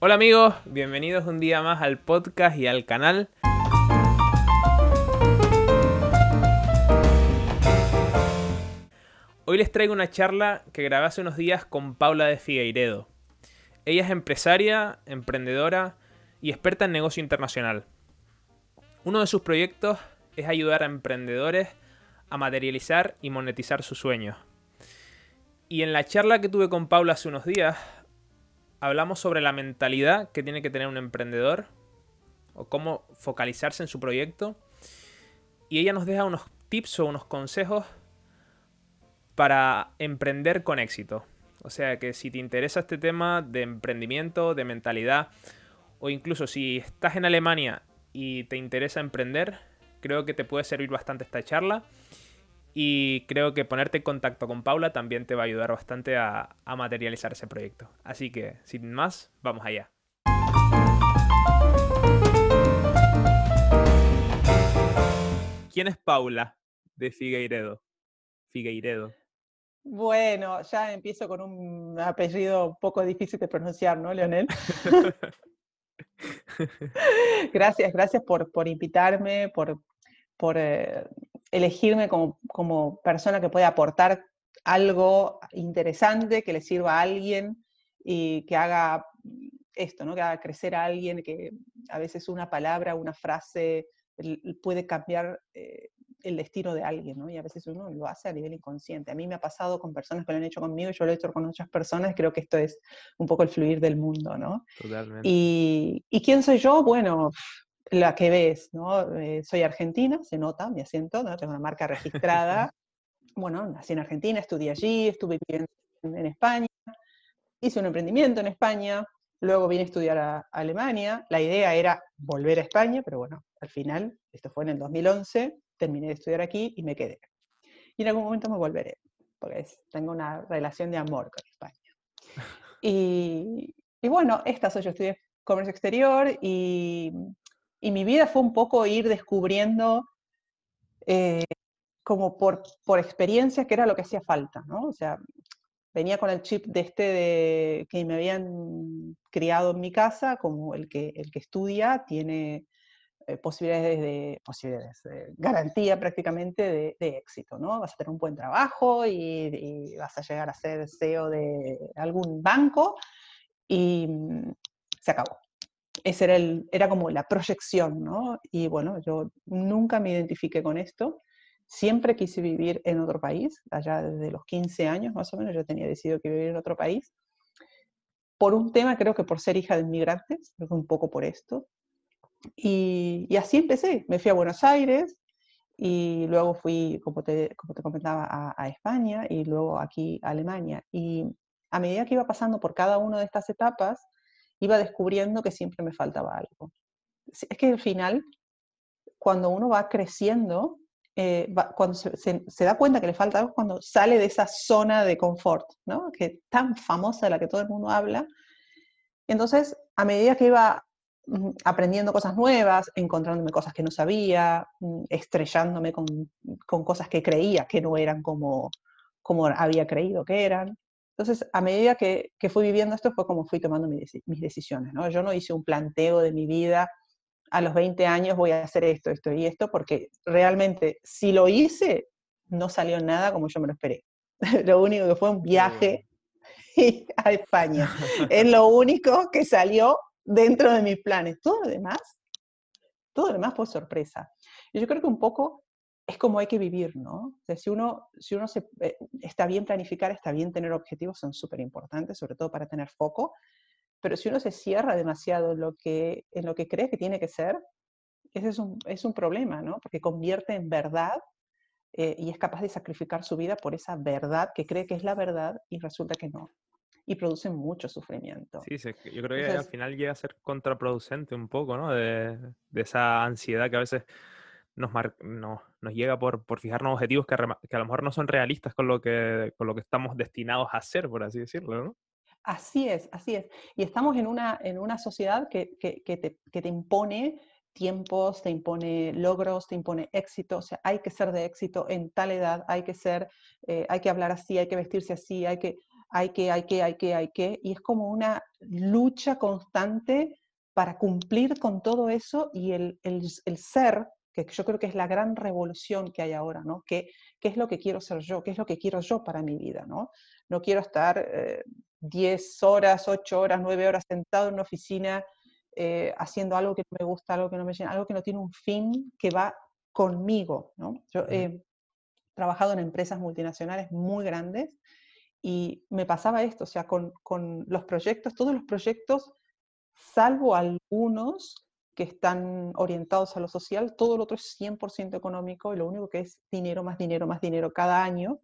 Hola amigos, bienvenidos un día más al podcast y al canal. Hoy les traigo una charla que grabé hace unos días con Paula de Figueiredo. Ella es empresaria, emprendedora y experta en negocio internacional. Uno de sus proyectos es ayudar a emprendedores a materializar y monetizar sus sueños. Y en la charla que tuve con Paula hace unos días, hablamos sobre la mentalidad que tiene que tener un emprendedor o cómo focalizarse en su proyecto, y ella nos deja unos tips o unos consejos para emprender con éxito. O sea que si te interesa este tema de emprendimiento, de mentalidad, o incluso si estás en Alemania y te interesa emprender, creo que te puede servir bastante esta charla, y creo que ponerte en contacto con Paula también te va a ayudar bastante a materializar ese proyecto. Así que, sin más, vamos allá. ¿Quién es Paula de Figueiredo? Bueno, ya empiezo con un apellido un poco difícil de pronunciar, ¿no, Leonel? Gracias por invitarme, por elegirme como persona que puede aportar algo interesante, que le sirva a alguien y que haga esto, ¿no? Que haga crecer a alguien, que a veces una palabra, una frase puede cambiar el destino de alguien, ¿no? Y a veces uno lo hace a nivel inconsciente. A mí me ha pasado con personas que lo han hecho conmigo, yo lo he hecho con otras personas. Creo que esto es un poco el fluir del mundo, ¿no? Totalmente. ¿Y quién soy yo? Bueno, la que ves, ¿no? Soy argentina, se nota mi acento, ¿no? Tengo una marca registrada. Bueno, nací en Argentina, estudié allí, estuve viviendo en España, hice un emprendimiento en España, luego vine a estudiar a Alemania. La idea era volver a España, pero bueno, al final, esto fue en el 2011, terminé de estudiar aquí y me quedé. Y en algún momento me volveré, porque tengo una relación de amor con España. Y bueno, esta soy yo, estudié Comercio Exterior y mi vida fue un poco ir descubriendo como por experiencias que era lo que hacía falta, ¿no? O sea, venía con el chip que me habían criado en mi casa, como el que estudia tiene posibilidades de garantía prácticamente de éxito, ¿no? Vas a tener un buen trabajo y vas a llegar a ser CEO de algún banco y se acabó. Esa era como la proyección, ¿no? Y bueno, yo nunca me identifiqué con esto. Siempre quise vivir en otro país, allá desde los 15 años más o menos, yo tenía decidido que vivir en otro país. Por un tema, creo que por ser hija de inmigrantes, un poco por esto. Y así empecé. Me fui a Buenos Aires y luego fui, como te comentaba, a España y luego aquí a Alemania. Y a medida que iba pasando por cada una de estas etapas, iba descubriendo que siempre me faltaba algo. Es que al final, cuando uno va creciendo, cuando se da cuenta que le falta algo, cuando sale de esa zona de confort, ¿no? Que es tan famosa, de la que todo el mundo habla. Entonces, a medida que iba aprendiendo cosas nuevas, encontrándome cosas que no sabía, estrellándome con cosas que creía que no eran como había creído que eran. Entonces, a medida que fui viviendo esto, fue como fui tomando mis decisiones, ¿no? Yo no hice un planteo de mi vida, a los 20 años voy a hacer esto, esto y esto, porque realmente, si lo hice, no salió nada como yo me lo esperé. Lo único que fue un viaje a España. Es lo único que salió dentro de mis planes. Todo lo demás fue sorpresa. Y yo creo que un poco es como hay que vivir, ¿no? O sea, si uno está bien planificar, está bien tener objetivos, son súper importantes, sobre todo para tener foco, pero si uno se cierra demasiado en lo que cree que tiene que ser, ese es un problema, ¿no? Porque convierte en verdad y es capaz de sacrificar su vida por esa verdad que cree que es la verdad y resulta que no. Y produce mucho sufrimiento. Sí, yo creo que entonces, al final llega a ser contraproducente un poco, ¿no? De esa ansiedad que a veces nos llega por fijarnos objetivos que a lo mejor no son realistas con lo que estamos destinados a hacer, por así decirlo, ¿no? Así es. Y estamos en una sociedad que te impone tiempos, te impone logros, te impone éxito. O sea, hay que ser de éxito en tal edad, hay que hablar así, hay que vestirse así, hay que... hay que, y es como una lucha constante para cumplir con todo eso y el ser, que yo creo que es la gran revolución que hay ahora, ¿no? ¿Qué es lo que quiero ser yo? ¿Qué es lo que quiero yo para mi vida? No, no quiero estar 10 horas, 8 horas, 9 horas sentado en una oficina haciendo algo que no me gusta, algo que no me llena, algo que no tiene un fin que va conmigo, ¿no? Yo he trabajado en empresas multinacionales muy grandes y me pasaba esto, o sea, con los proyectos, todos los proyectos, salvo algunos que están orientados a lo social, todo lo otro es 100% económico y lo único que es dinero, más dinero, más dinero cada año,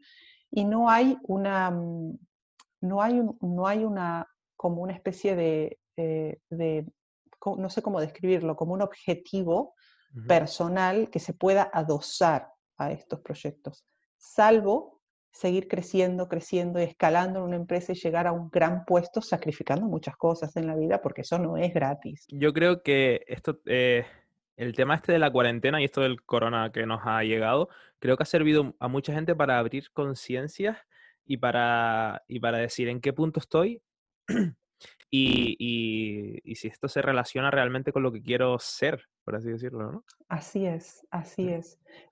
y no hay como una especie de no sé cómo describirlo, como un objetivo personal que se pueda adosar a estos proyectos, salvo seguir creciendo y escalando en una empresa y llegar a un gran puesto sacrificando muchas cosas en la vida, porque eso no es gratis. Yo creo que esto, el tema este de la cuarentena y esto del corona que nos ha llegado, creo que ha servido a mucha gente para abrir conciencias y para decir en qué punto estoy y si esto se relaciona realmente con lo que quiero ser, por así decirlo, ¿no? Así es.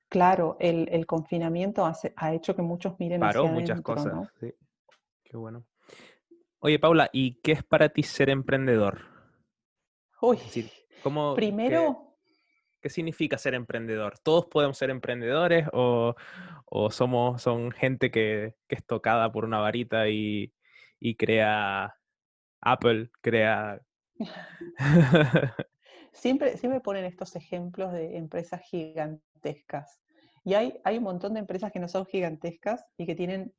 Claro, el confinamiento ha hecho que muchos miren hacia adentro, muchas cosas, ¿no? Sí. Qué bueno. Oye, Paula, ¿y qué es para ti ser emprendedor? Uy, es decir, primero... ¿Qué significa ser emprendedor? ¿Todos podemos ser emprendedores o son gente que es tocada por una varita y crea Apple, crea... Siempre ponen estos ejemplos de empresas gigantescas. Y hay un montón de empresas que no son gigantescas y que tienen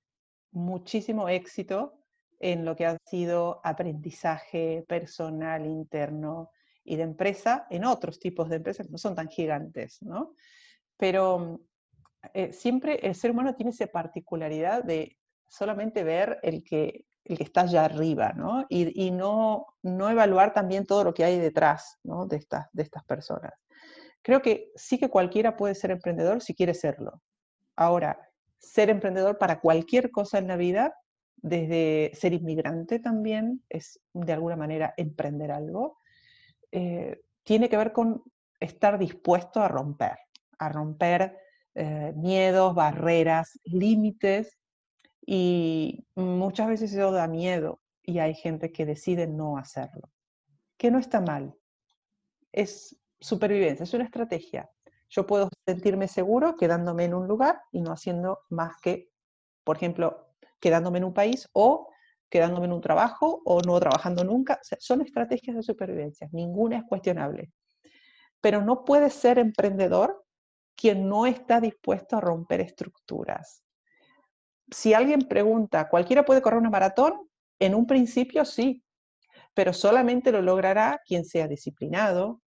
muchísimo éxito en lo que ha sido aprendizaje personal interno y de empresa, en otros tipos de empresas que no son tan gigantes, ¿no? Pero siempre el ser humano tiene esa particularidad de solamente ver el que está allá arriba, ¿no? Y no evaluar también todo lo que hay detrás, ¿no? de estas personas. Creo que sí que cualquiera puede ser emprendedor si quiere serlo. Ahora, ser emprendedor para cualquier cosa en la vida, desde ser inmigrante también, es de alguna manera emprender algo, tiene que ver con estar dispuesto a romper miedos, barreras, límites, y muchas veces eso da miedo y hay gente que decide no hacerlo, que no está mal, es supervivencia, es una estrategia. Yo puedo sentirme seguro quedándome en un lugar y no haciendo más que, por ejemplo, quedándome en un país o quedándome en un trabajo o no trabajando nunca. O sea, son estrategias de supervivencia, ninguna es cuestionable. Pero no puede ser emprendedor quien no está dispuesto a romper estructuras. Si alguien pregunta, ¿cualquiera puede correr una maratón? En un principio sí, pero solamente lo logrará quien sea disciplinado,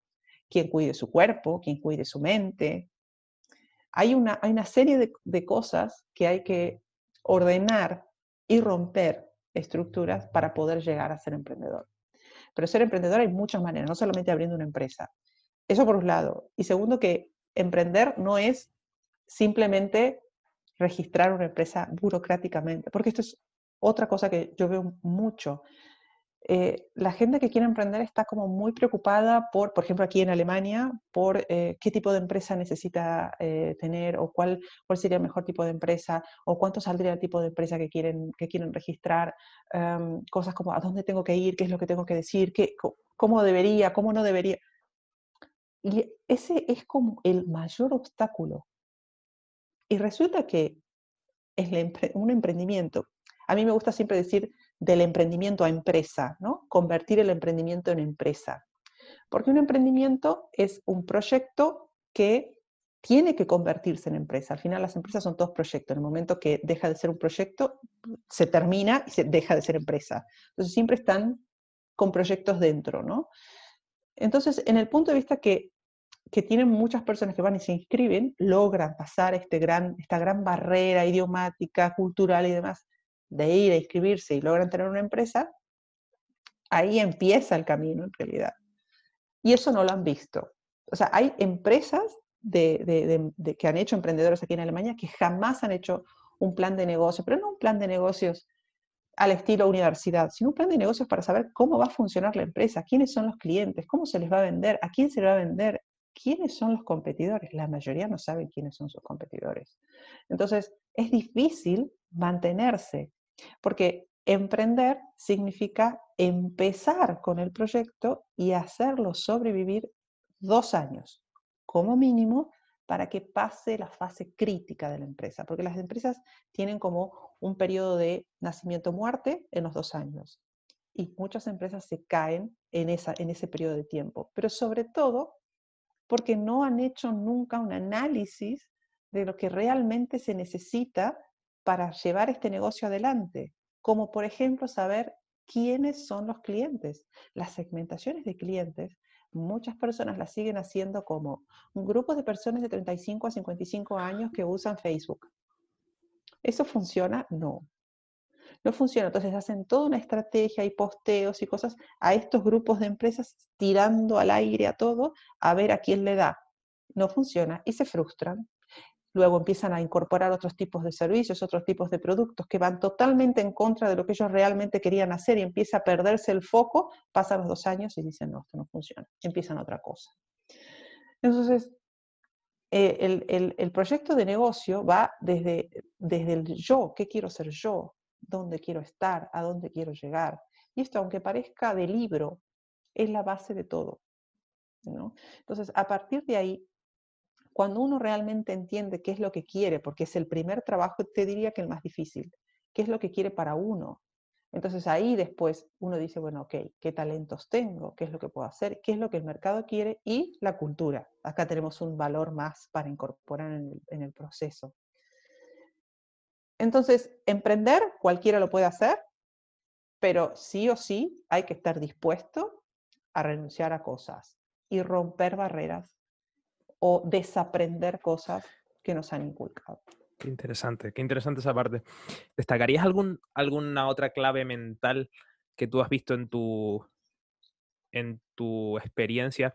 quien cuide su cuerpo, quien cuide su mente. Hay una serie de cosas que hay que ordenar y romper estructuras para poder llegar a ser emprendedor. Pero ser emprendedor hay muchas maneras, no solamente abriendo una empresa. Eso por un lado. Y segundo, que emprender no es simplemente registrar una empresa burocráticamente, porque esto es otra cosa que yo veo mucho. La gente que quiere emprender está como muy preocupada por ejemplo, aquí en Alemania, por qué tipo de empresa necesita tener, o cuál sería el mejor tipo de empresa, o cuánto saldría el tipo de empresa que quieren registrar, cosas como a dónde tengo que ir, qué es lo que tengo que decir, cómo debería, cómo no debería. Y ese es como el mayor obstáculo. Y resulta que es un emprendimiento. A mí me gusta siempre decir del emprendimiento a empresa, ¿no? Convertir el emprendimiento en empresa. Porque un emprendimiento es un proyecto que tiene que convertirse en empresa. Al final las empresas son todos proyectos. En el momento que deja de ser un proyecto, se termina y se deja de ser empresa. Entonces siempre están con proyectos dentro, ¿no? Entonces, en el punto de vista que tienen muchas personas que van y se inscriben, logran pasar esta gran barrera idiomática, cultural y demás, de ir a inscribirse y logran tener una empresa, ahí empieza el camino en realidad. Y eso no lo han visto. O sea, hay empresas que han hecho emprendedores aquí en Alemania que jamás han hecho un plan de negocio, pero no un plan de negocios al estilo universidad, sino un plan de negocios para saber cómo va a funcionar la empresa, quiénes son los clientes, cómo se les va a vender, a quién se le va a vender, quiénes son los competidores. La mayoría no sabe quiénes son sus competidores. Entonces, es difícil mantenerse, porque emprender significa empezar con el proyecto y hacerlo sobrevivir 2 años, como mínimo, para que pase la fase crítica de la empresa, porque las empresas tienen como un periodo de nacimiento-muerte en los 2 años, y muchas empresas se caen en ese periodo de tiempo, pero sobre todo porque no han hecho nunca un análisis de lo que realmente se necesita para llevar este negocio adelante, como por ejemplo saber quiénes son los clientes. Las segmentaciones de clientes, muchas personas las siguen haciendo como grupos de personas de 35 a 55 años que usan Facebook. ¿Eso funciona? No. No funciona. Entonces hacen toda una estrategia y posteos y cosas a estos grupos de empresas tirando al aire a todo a ver a quién le da. No funciona y se frustran. Luego empiezan a incorporar otros tipos de servicios, otros tipos de productos que van totalmente en contra de lo que ellos realmente querían hacer y empieza a perderse el foco, pasan los 2 años y dicen, no, esto no funciona, empiezan otra cosa. Entonces, el proyecto de negocio va desde el yo, ¿qué quiero ser yo? ¿Dónde quiero estar? ¿A dónde quiero llegar? Y esto, aunque parezca de libro, es la base de todo, ¿no? Entonces, a partir de ahí, cuando uno realmente entiende qué es lo que quiere, porque es el primer trabajo, te diría que el más difícil, qué es lo que quiere para uno. Entonces ahí después uno dice, bueno, ok, ¿qué talentos tengo? ¿Qué es lo que puedo hacer? ¿Qué es lo que el mercado quiere? Y la cultura. Acá tenemos un valor más para incorporar en el proceso. Entonces, emprender, cualquiera lo puede hacer, pero sí o sí hay que estar dispuesto a renunciar a cosas y romper barreras o desaprender cosas que nos han inculcado. Qué interesante esa parte. ¿Destacarías alguna otra clave mental que tú has visto en tu experiencia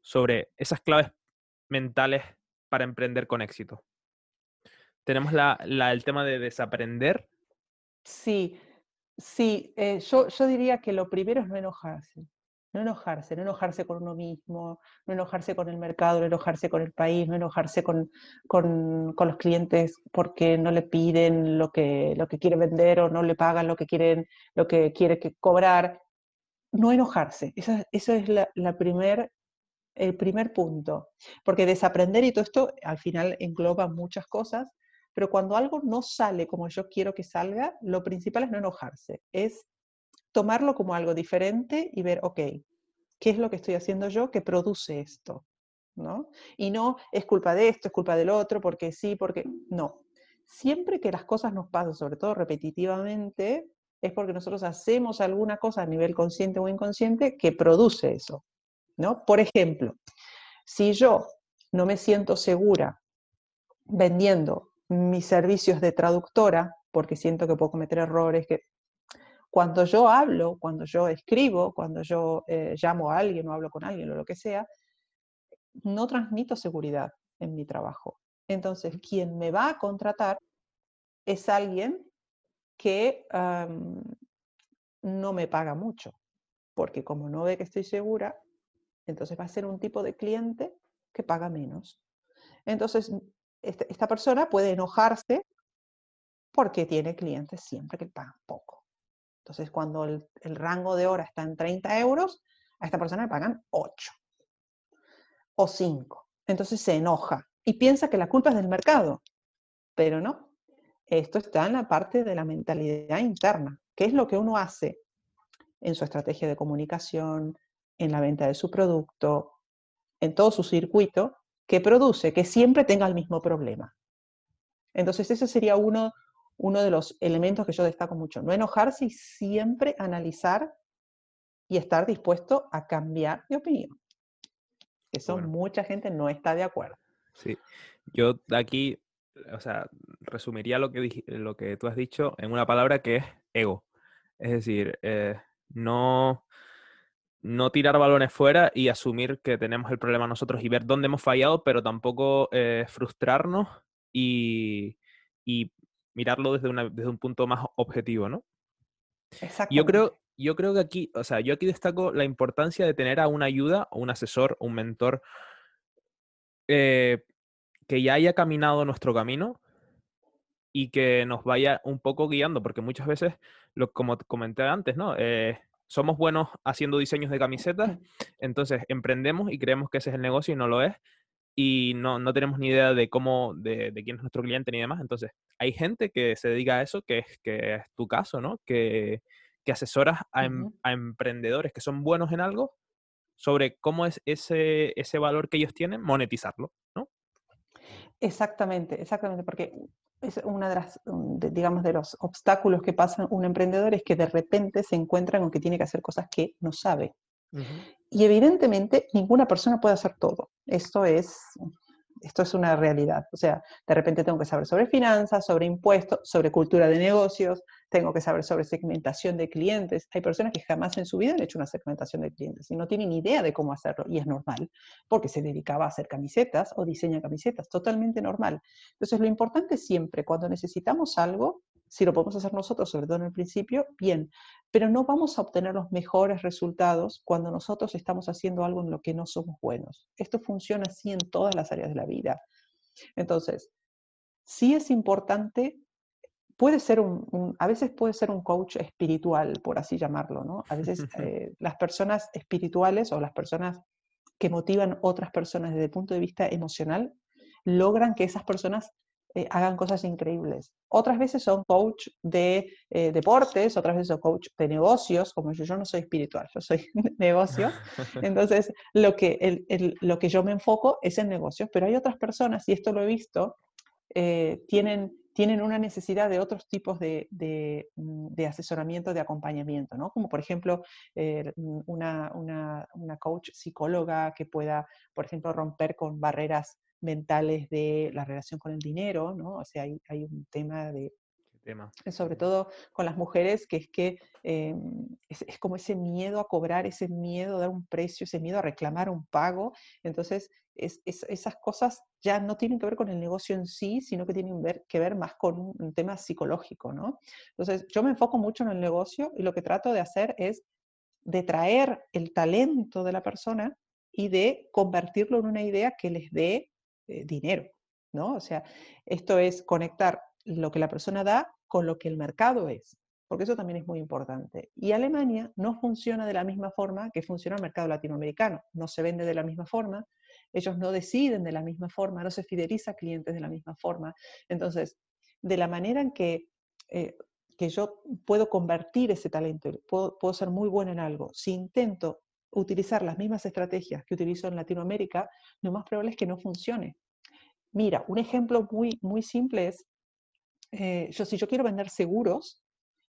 sobre esas claves mentales para emprender con éxito? ¿Tenemos el tema de desaprender? Sí. Yo diría que lo primero es no enojarse. No enojarse con uno mismo, no enojarse con el mercado, no enojarse con el país, no enojarse con los clientes porque no le piden lo que quiere vender o no le pagan lo que quiere cobrar. No enojarse, eso es el primer punto. Porque desaprender y todo esto al final engloba muchas cosas, pero cuando algo no sale como yo quiero que salga, lo principal es no enojarse, es tomarlo como algo diferente y ver, ok, ¿qué es lo que estoy haciendo yo que produce esto? ¿No? Y no, es culpa de esto, es culpa del otro, porque sí, porque... No. Siempre que las cosas nos pasan, sobre todo repetitivamente, es porque nosotros hacemos alguna cosa a nivel consciente o inconsciente que produce eso, ¿no? Por ejemplo, si yo no me siento segura vendiendo mis servicios de traductora, porque siento que puedo cometer errores, que... Cuando yo hablo, cuando yo escribo, cuando yo llamo a alguien o hablo con alguien o lo que sea, no transmito seguridad en mi trabajo. Entonces, quien me va a contratar es alguien que no me paga mucho, porque como no ve que estoy segura, entonces va a ser un tipo de cliente que paga menos. Entonces, esta persona puede enojarse porque tiene clientes siempre que pagan poco. Entonces, cuando el rango de hora está en 30 euros, a esta persona le pagan 8 o 5. Entonces se enoja y piensa que la culpa es del mercado. Pero no, esto está en la parte de la mentalidad interna, que es lo que uno hace en su estrategia de comunicación, en la venta de su producto, en todo su circuito, que produce que siempre tenga el mismo problema. Entonces ese sería uno de los elementos que yo destaco mucho, no enojarse y siempre analizar y estar dispuesto a cambiar de opinión. Eso bueno, mucha gente no está de acuerdo. Sí, yo aquí, o sea, resumiría lo que tú has dicho en una palabra que es ego. Es decir, no tirar balones fuera y asumir que tenemos el problema nosotros y ver dónde hemos fallado, pero tampoco frustrarnos y mirarlo desde un punto más objetivo, ¿no? Yo creo que aquí, o sea, yo aquí destaco la importancia de tener a una ayuda, un asesor, un mentor que ya haya caminado nuestro camino y que nos vaya un poco guiando, porque muchas veces, como comenté antes, ¿no? Somos buenos haciendo diseños de camisetas, entonces emprendemos y creemos que ese es el negocio y no lo es, y no tenemos ni idea de cómo, de quién es nuestro cliente ni demás. Entonces, hay gente que se dedica a eso, que es tu caso, ¿no? Que asesoras a emprendedores que son buenos en algo sobre cómo es ese valor que ellos tienen, monetizarlo, ¿no? Exactamente, porque es una de las, digamos, de los obstáculos que pasa un emprendedor es que de repente se encuentra con que tiene que hacer cosas que no sabe. Uh-huh. Y evidentemente ninguna persona puede hacer todo. Esto es una realidad. O sea, de repente tengo que saber sobre finanzas, sobre impuestos, sobre cultura de negocios, tengo que saber sobre segmentación de clientes. Hay personas que jamás en su vida han hecho una segmentación de clientes y no tienen idea de cómo hacerlo. Y es normal, porque se dedicaba a hacer camisetas o diseña camisetas. Totalmente normal. Entonces, lo importante siempre, cuando necesitamos algo, si lo podemos hacer nosotros, sobre todo en el principio, bien. Pero no vamos a obtener los mejores resultados cuando nosotros estamos haciendo algo en lo que no somos buenos. Esto funciona así en todas las áreas de la vida. Entonces, sí es importante, puede ser a veces puede ser un coach espiritual, por así llamarlo, ¿no? A veces las personas espirituales o las personas que motivan otras personas desde el punto de vista emocional logran que esas personas hagan cosas increíbles. Otras veces son coach de deportes, otras veces son coach de negocios, como yo no soy espiritual, yo soy negocios. Entonces, lo que yo me enfoco es en negocios, pero hay otras personas, y esto lo he visto, tienen una necesidad de otros tipos de asesoramiento, de acompañamiento, ¿no? Como por ejemplo, una coach psicóloga que pueda, por ejemplo, romper con barreras mentales de la relación con el dinero, ¿no? O sea, hay un tema sobre todo con las mujeres, que es que es como ese miedo a cobrar, ese miedo a dar un precio, ese miedo a reclamar un pago. Entonces, esas cosas ya no tienen que ver con el negocio en sí, sino que tienen que ver más con un tema psicológico, ¿no? Entonces, yo me enfoco mucho en el negocio y lo que trato de hacer es de traer el talento de la persona y de convertirlo en una idea que les dé dinero, ¿no? O sea, esto es conectar lo que la persona da con lo que el mercado es, porque eso también es muy importante. Y Alemania no funciona de la misma forma que funciona el mercado latinoamericano, no se vende de la misma forma, ellos no deciden de la misma forma, no se fideliza a clientes de la misma forma. Entonces, de la manera en que yo puedo convertir ese talento, puedo ser muy buena en algo, si intento utilizar las mismas estrategias que utilizo en Latinoamérica, lo más probable es que no funcione. Mira, un ejemplo muy, muy simple es, si yo quiero vender seguros,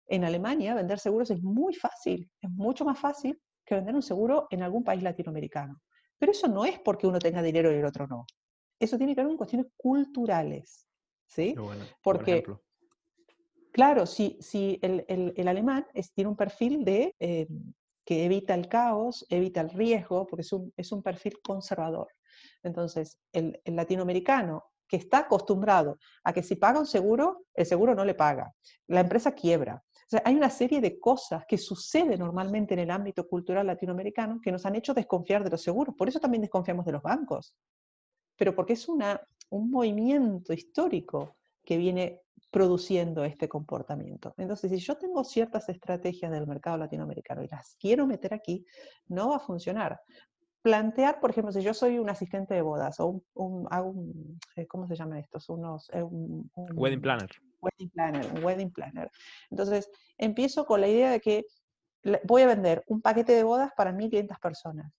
en Alemania vender seguros es muy fácil, es mucho más fácil que vender un seguro en algún país latinoamericano. Pero eso no es porque uno tenga dinero y el otro no. Eso tiene que ver con cuestiones culturales, ¿sí? Bueno, porque, por ejemplo. Claro, si el alemán tiene un perfil de... que evita el caos, evita el riesgo, porque es un perfil conservador. Entonces, el latinoamericano que está acostumbrado a que si paga un seguro, el seguro no le paga, la empresa quiebra. O sea, hay una serie de cosas que suceden normalmente en el ámbito cultural latinoamericano que nos han hecho desconfiar de los seguros. Por eso también desconfiamos de los bancos. Pero porque es un movimiento histórico que viene produciendo este comportamiento. Entonces, si yo tengo ciertas estrategias del mercado latinoamericano y las quiero meter aquí, no va a funcionar. Plantear, por ejemplo, si yo soy un asistente de bodas o ¿cómo se llaman estos? Wedding planner. Wedding planner. Entonces, empiezo con la idea de que voy a vender un paquete de bodas para 1.500 personas.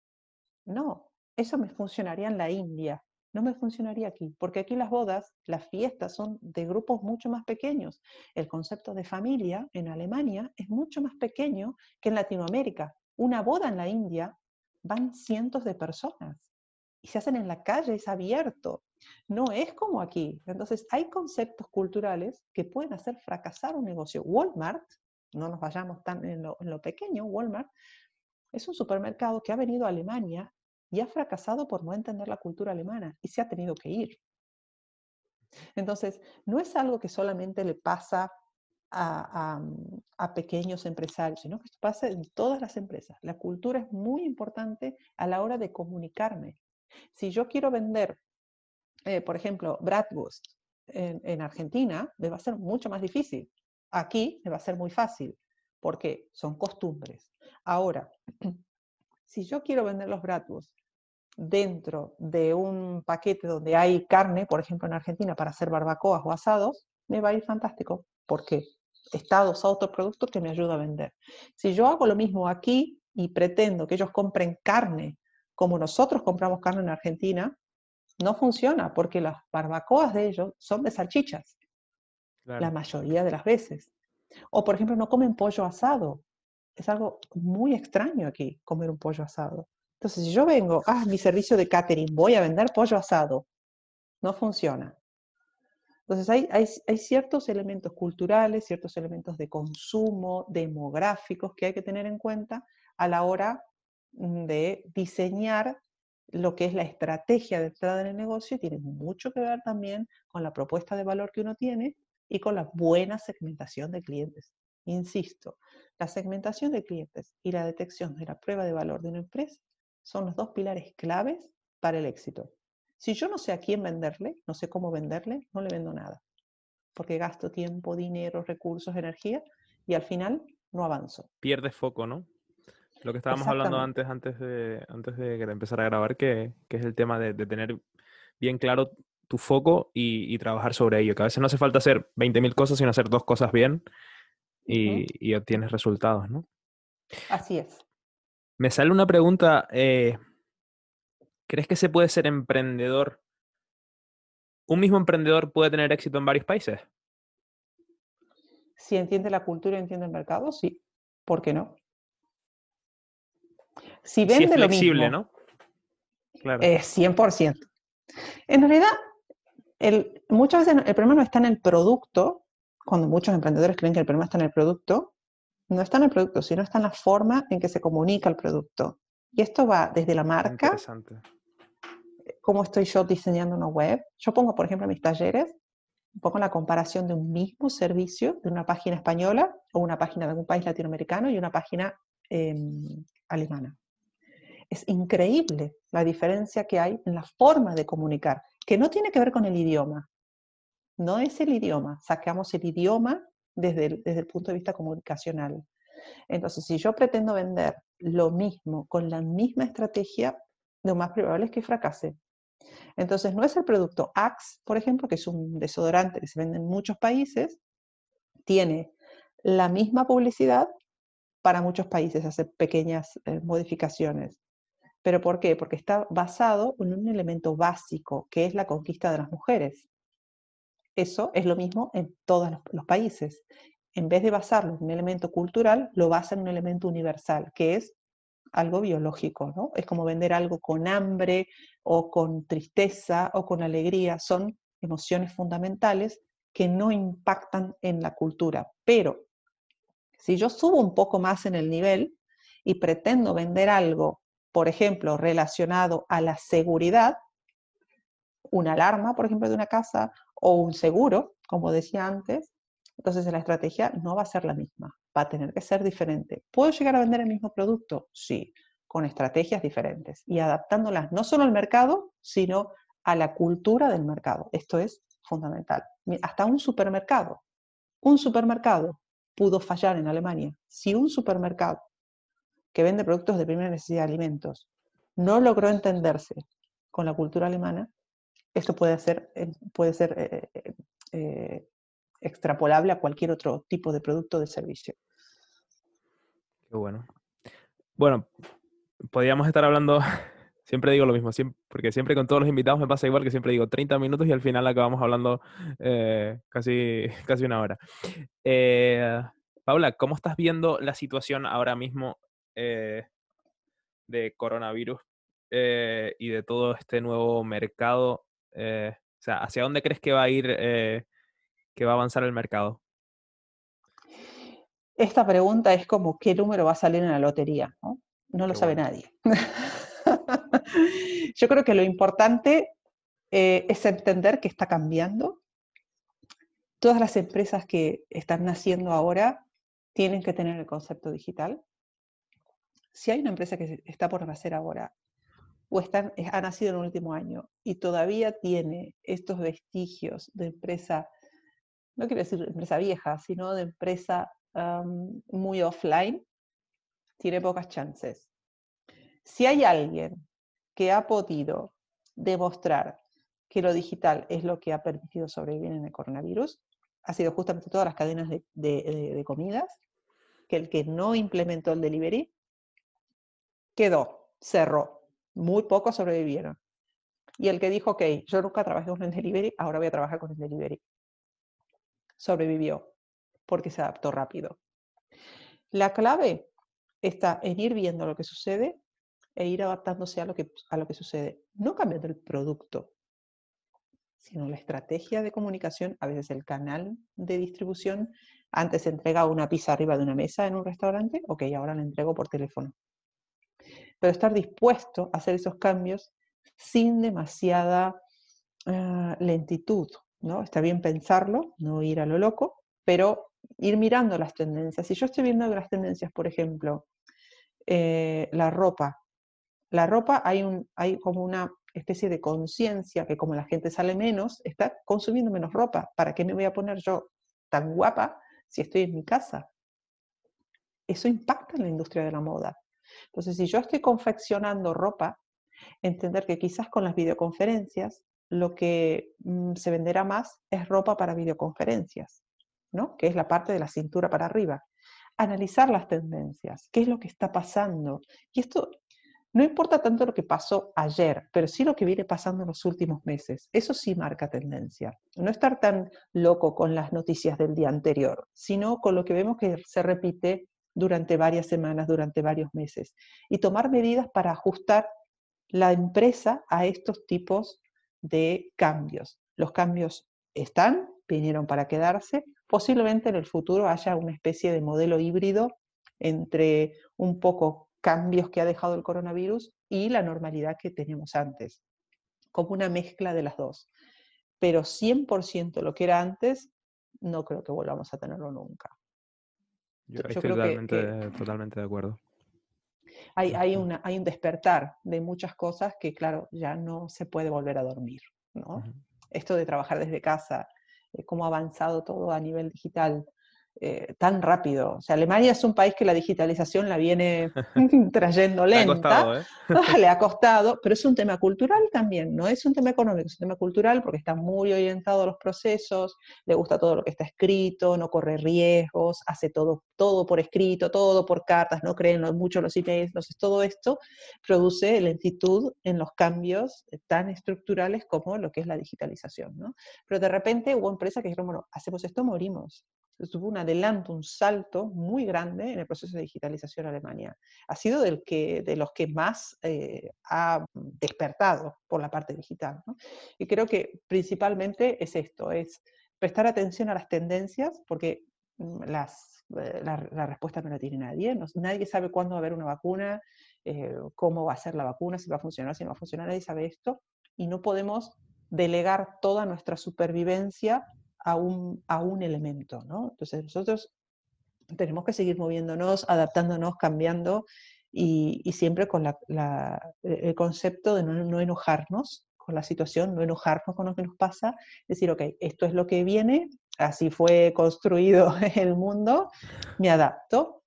No, eso me funcionaría en la India. No me funcionaría aquí, porque aquí las bodas, las fiestas son de grupos mucho más pequeños. El concepto de familia en Alemania es mucho más pequeño que en Latinoamérica. Una boda en la India van cientos de personas y se hacen en la calle, es abierto. No es como aquí. Entonces hay conceptos culturales que pueden hacer fracasar un negocio. Walmart, no nos vayamos tan en lo pequeño, Walmart es un supermercado que ha venido a Alemania y ha fracasado por no entender la cultura alemana, y se ha tenido que ir. Entonces, no es algo que solamente le pasa a pequeños empresarios, sino que esto pasa en todas las empresas. La cultura es muy importante a la hora de comunicarme. Si yo quiero vender, por ejemplo, bratwurst en Argentina, me va a ser mucho más difícil. Aquí me va a ser muy fácil, porque son costumbres. Ahora, si yo quiero vender los bratwurst dentro de un paquete donde hay carne, por ejemplo en Argentina, para hacer barbacoas o asados, me va a ir fantástico, porque está dosado otro producto que me ayuda a vender. Si yo hago lo mismo aquí y pretendo que ellos compren carne como nosotros compramos carne en Argentina, no funciona, porque las barbacoas de ellos son de salchichas, claro, la mayoría de las veces. O por ejemplo, no comen pollo asado. Es algo muy extraño aquí, comer un pollo asado. Entonces, si yo vengo, mi servicio de catering, voy a vender pollo asado, no funciona. Entonces hay ciertos elementos culturales, ciertos elementos de consumo, demográficos, que hay que tener en cuenta a la hora de diseñar lo que es la estrategia de entrada en el negocio, y tiene mucho que ver también con la propuesta de valor que uno tiene y con la buena segmentación de clientes. Insisto, la segmentación de clientes y la detección de la prueba de valor de una empresa son los dos pilares claves para el éxito. Si yo no sé a quién venderle, no sé cómo venderle, no le vendo nada. Porque gasto tiempo, dinero, recursos, energía, y al final no avanzo. Pierdes foco, ¿no? Lo que estábamos hablando antes de empezar a grabar, que es el tema de tener bien claro tu foco y trabajar sobre ello. Que a veces no hace falta hacer 20.000 cosas, sino hacer dos cosas bien y obtienes resultados, ¿no? Así es. Me sale una pregunta... ¿Crees que se puede ser emprendedor? ¿Un mismo emprendedor puede tener éxito en varios países? Si entiende la cultura y entiende el mercado, sí. ¿Por qué no? Si vende, si es flexible, lo mismo, ¿no? Claro. 100%. En realidad, muchas veces el problema no está en el producto, cuando muchos emprendedores creen que el problema está en el producto, no está en el producto, sino está en la forma en que se comunica el producto. Y esto va desde la marca, cómo estoy yo diseñando una web. Yo pongo, por ejemplo, en mis talleres, un poco la comparación de un mismo servicio, de una página española o una página de algún país latinoamericano y una página alemana. Es increíble la diferencia que hay en la forma de comunicar, que no tiene que ver con el idioma. No es el idioma, sacamos el idioma desde el punto de vista comunicacional. Entonces, si yo pretendo vender lo mismo, con la misma estrategia, lo más probable es que fracase. Entonces, no es el producto Axe, por ejemplo, que es un desodorante que se vende en muchos países, tiene la misma publicidad para muchos países, hace pequeñas modificaciones. ¿Pero por qué? Porque está basado en un elemento básico, que es la conquista de las mujeres. Eso es lo mismo en todos los países. En vez de basarlo en un elemento cultural, lo basa en un elemento universal, que es algo biológico, ¿no? Es como vender algo con hambre, o con tristeza, o con alegría. Son emociones fundamentales que no impactan en la cultura. Pero, si yo subo un poco más en el nivel y pretendo vender algo, por ejemplo, relacionado a la seguridad, una alarma, por ejemplo, de una casa, o un seguro, como decía antes, entonces la estrategia no va a ser la misma, va a tener que ser diferente. ¿Puedo llegar a vender el mismo producto? Sí, con estrategias diferentes y adaptándolas no solo al mercado, sino a la cultura del mercado. Esto es fundamental. Hasta un supermercado pudo fallar en Alemania. Si un supermercado que vende productos de primera necesidad de alimentos no logró entenderse con la cultura alemana, esto puede ser extrapolable a cualquier otro tipo de producto o de servicio. Qué bueno. Bueno, podríamos estar hablando, siempre digo lo mismo, porque siempre con todos los invitados me pasa igual, que siempre digo 30 minutos y al final acabamos hablando casi una hora. Paula, ¿cómo estás viendo la situación ahora mismo de coronavirus y de todo este nuevo mercado? O sea, ¿hacia dónde crees que va a ir... ¿Qué va a avanzar el mercado? Esta pregunta es como, ¿qué número va a salir en la lotería? No lo sabe nadie. Yo creo que lo importante es entender que está cambiando, todas las empresas que están naciendo ahora tienen que tener el concepto digital. Si hay una empresa que está por nacer ahora, o ha nacido en el último año, y todavía tiene estos vestigios de empresa, no quiero decir empresa vieja, sino de empresa muy offline, tiene pocas chances. Si hay alguien que ha podido demostrar que lo digital es lo que ha permitido sobrevivir en el coronavirus, ha sido justamente todas las cadenas de comidas, que el que no implementó el delivery, quedó, cerró. Muy pocos sobrevivieron. Y el que dijo, ok, yo nunca trabajé con el delivery, ahora voy a trabajar con el delivery, sobrevivió, porque se adaptó rápido. La clave está en ir viendo lo que sucede e ir adaptándose a lo que sucede. No cambiando el producto, sino la estrategia de comunicación, a veces el canal de distribución. Antes se entregaba una pizza arriba de una mesa en un restaurante, ok, ahora la entrego por teléfono. Pero estar dispuesto a hacer esos cambios sin demasiada lentitud, ¿no? Está bien pensarlo, no ir a lo loco, pero ir mirando las tendencias. Si yo estoy viendo las tendencias, por ejemplo, la ropa hay como una especie de conciencia que como la gente sale menos, está consumiendo menos ropa. ¿Para qué me voy a poner yo tan guapa si estoy en mi casa? Eso impacta en la industria de la moda. Entonces, si yo estoy confeccionando ropa, entender que quizás con las videoconferencias lo que se venderá más es ropa para videoconferencias, ¿no? Que es la parte de la cintura para arriba. Analizar las tendencias, qué es lo que está pasando. Y esto no importa tanto lo que pasó ayer, pero sí lo que viene pasando en los últimos meses. Eso sí marca tendencia. No estar tan loco con las noticias del día anterior, sino con lo que vemos que se repite durante varias semanas, durante varios meses, y tomar medidas para ajustar la empresa a estos tipos de cambios. Los cambios están, vinieron para quedarse, posiblemente en el futuro haya una especie de modelo híbrido entre un poco cambios que ha dejado el coronavirus y la normalidad que teníamos antes, como una mezcla de las dos. Pero 100% lo que era antes, no creo que volvamos a tenerlo nunca. Yo estoy totalmente de acuerdo. Hay un despertar de muchas cosas que, claro, ya no se puede volver a dormir, ¿no? Uh-huh. Esto de trabajar desde casa, cómo ha avanzado todo a nivel digital tan rápido. O sea, Alemania es un país que la digitalización la viene trayendo lenta. Le ha costado, pero es un tema cultural también, no es un tema económico, es un tema cultural porque está muy orientado a los procesos, le gusta todo lo que está escrito, no corre riesgos, hace todo por escrito, todo por cartas, no creen mucho los emails. Entonces todo esto produce lentitud en los cambios tan estructurales como lo que es la digitalización, ¿no? Pero de repente hubo empresas que dijeron, bueno, hacemos esto, morimos. Tuvo un adelanto, un salto muy grande en el proceso de digitalización en Alemania. Ha sido de los que más ha despertado por la parte digital, ¿no? Y creo que principalmente es esto, es prestar atención a las tendencias, porque la respuesta no la tiene nadie. Nadie sabe cuándo va a haber una vacuna, cómo va a ser la vacuna, si va a funcionar, si no va a funcionar, nadie sabe esto. Y no podemos delegar toda nuestra supervivencia a un elemento, ¿no? Entonces nosotros tenemos que seguir moviéndonos, adaptándonos, cambiando, y siempre con el concepto de no enojarnos con la situación, no enojarnos con lo que nos pasa, decir, ok, esto es lo que viene, así fue construido el mundo, me adapto.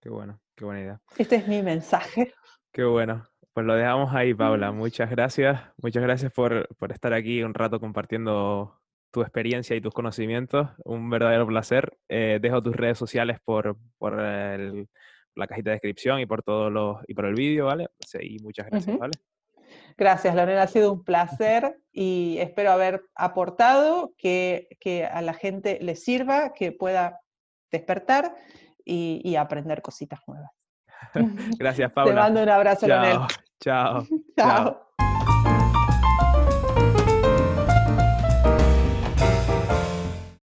Qué bueno, qué buena idea. Este es mi mensaje. Qué bueno. Pues lo dejamos ahí, Paula. Muchas gracias por estar aquí un rato compartiendo tu experiencia y tus conocimientos. Un verdadero placer. Dejo tus redes sociales por la cajita de descripción y por el vídeo, ¿vale? Sí, y muchas gracias, ¿vale? Gracias, Lorena. Ha sido un placer y espero haber aportado que a la gente le sirva, que pueda despertar y aprender cositas nuevas. Gracias, Paula. Te mando un abrazo, Leonel. Chao.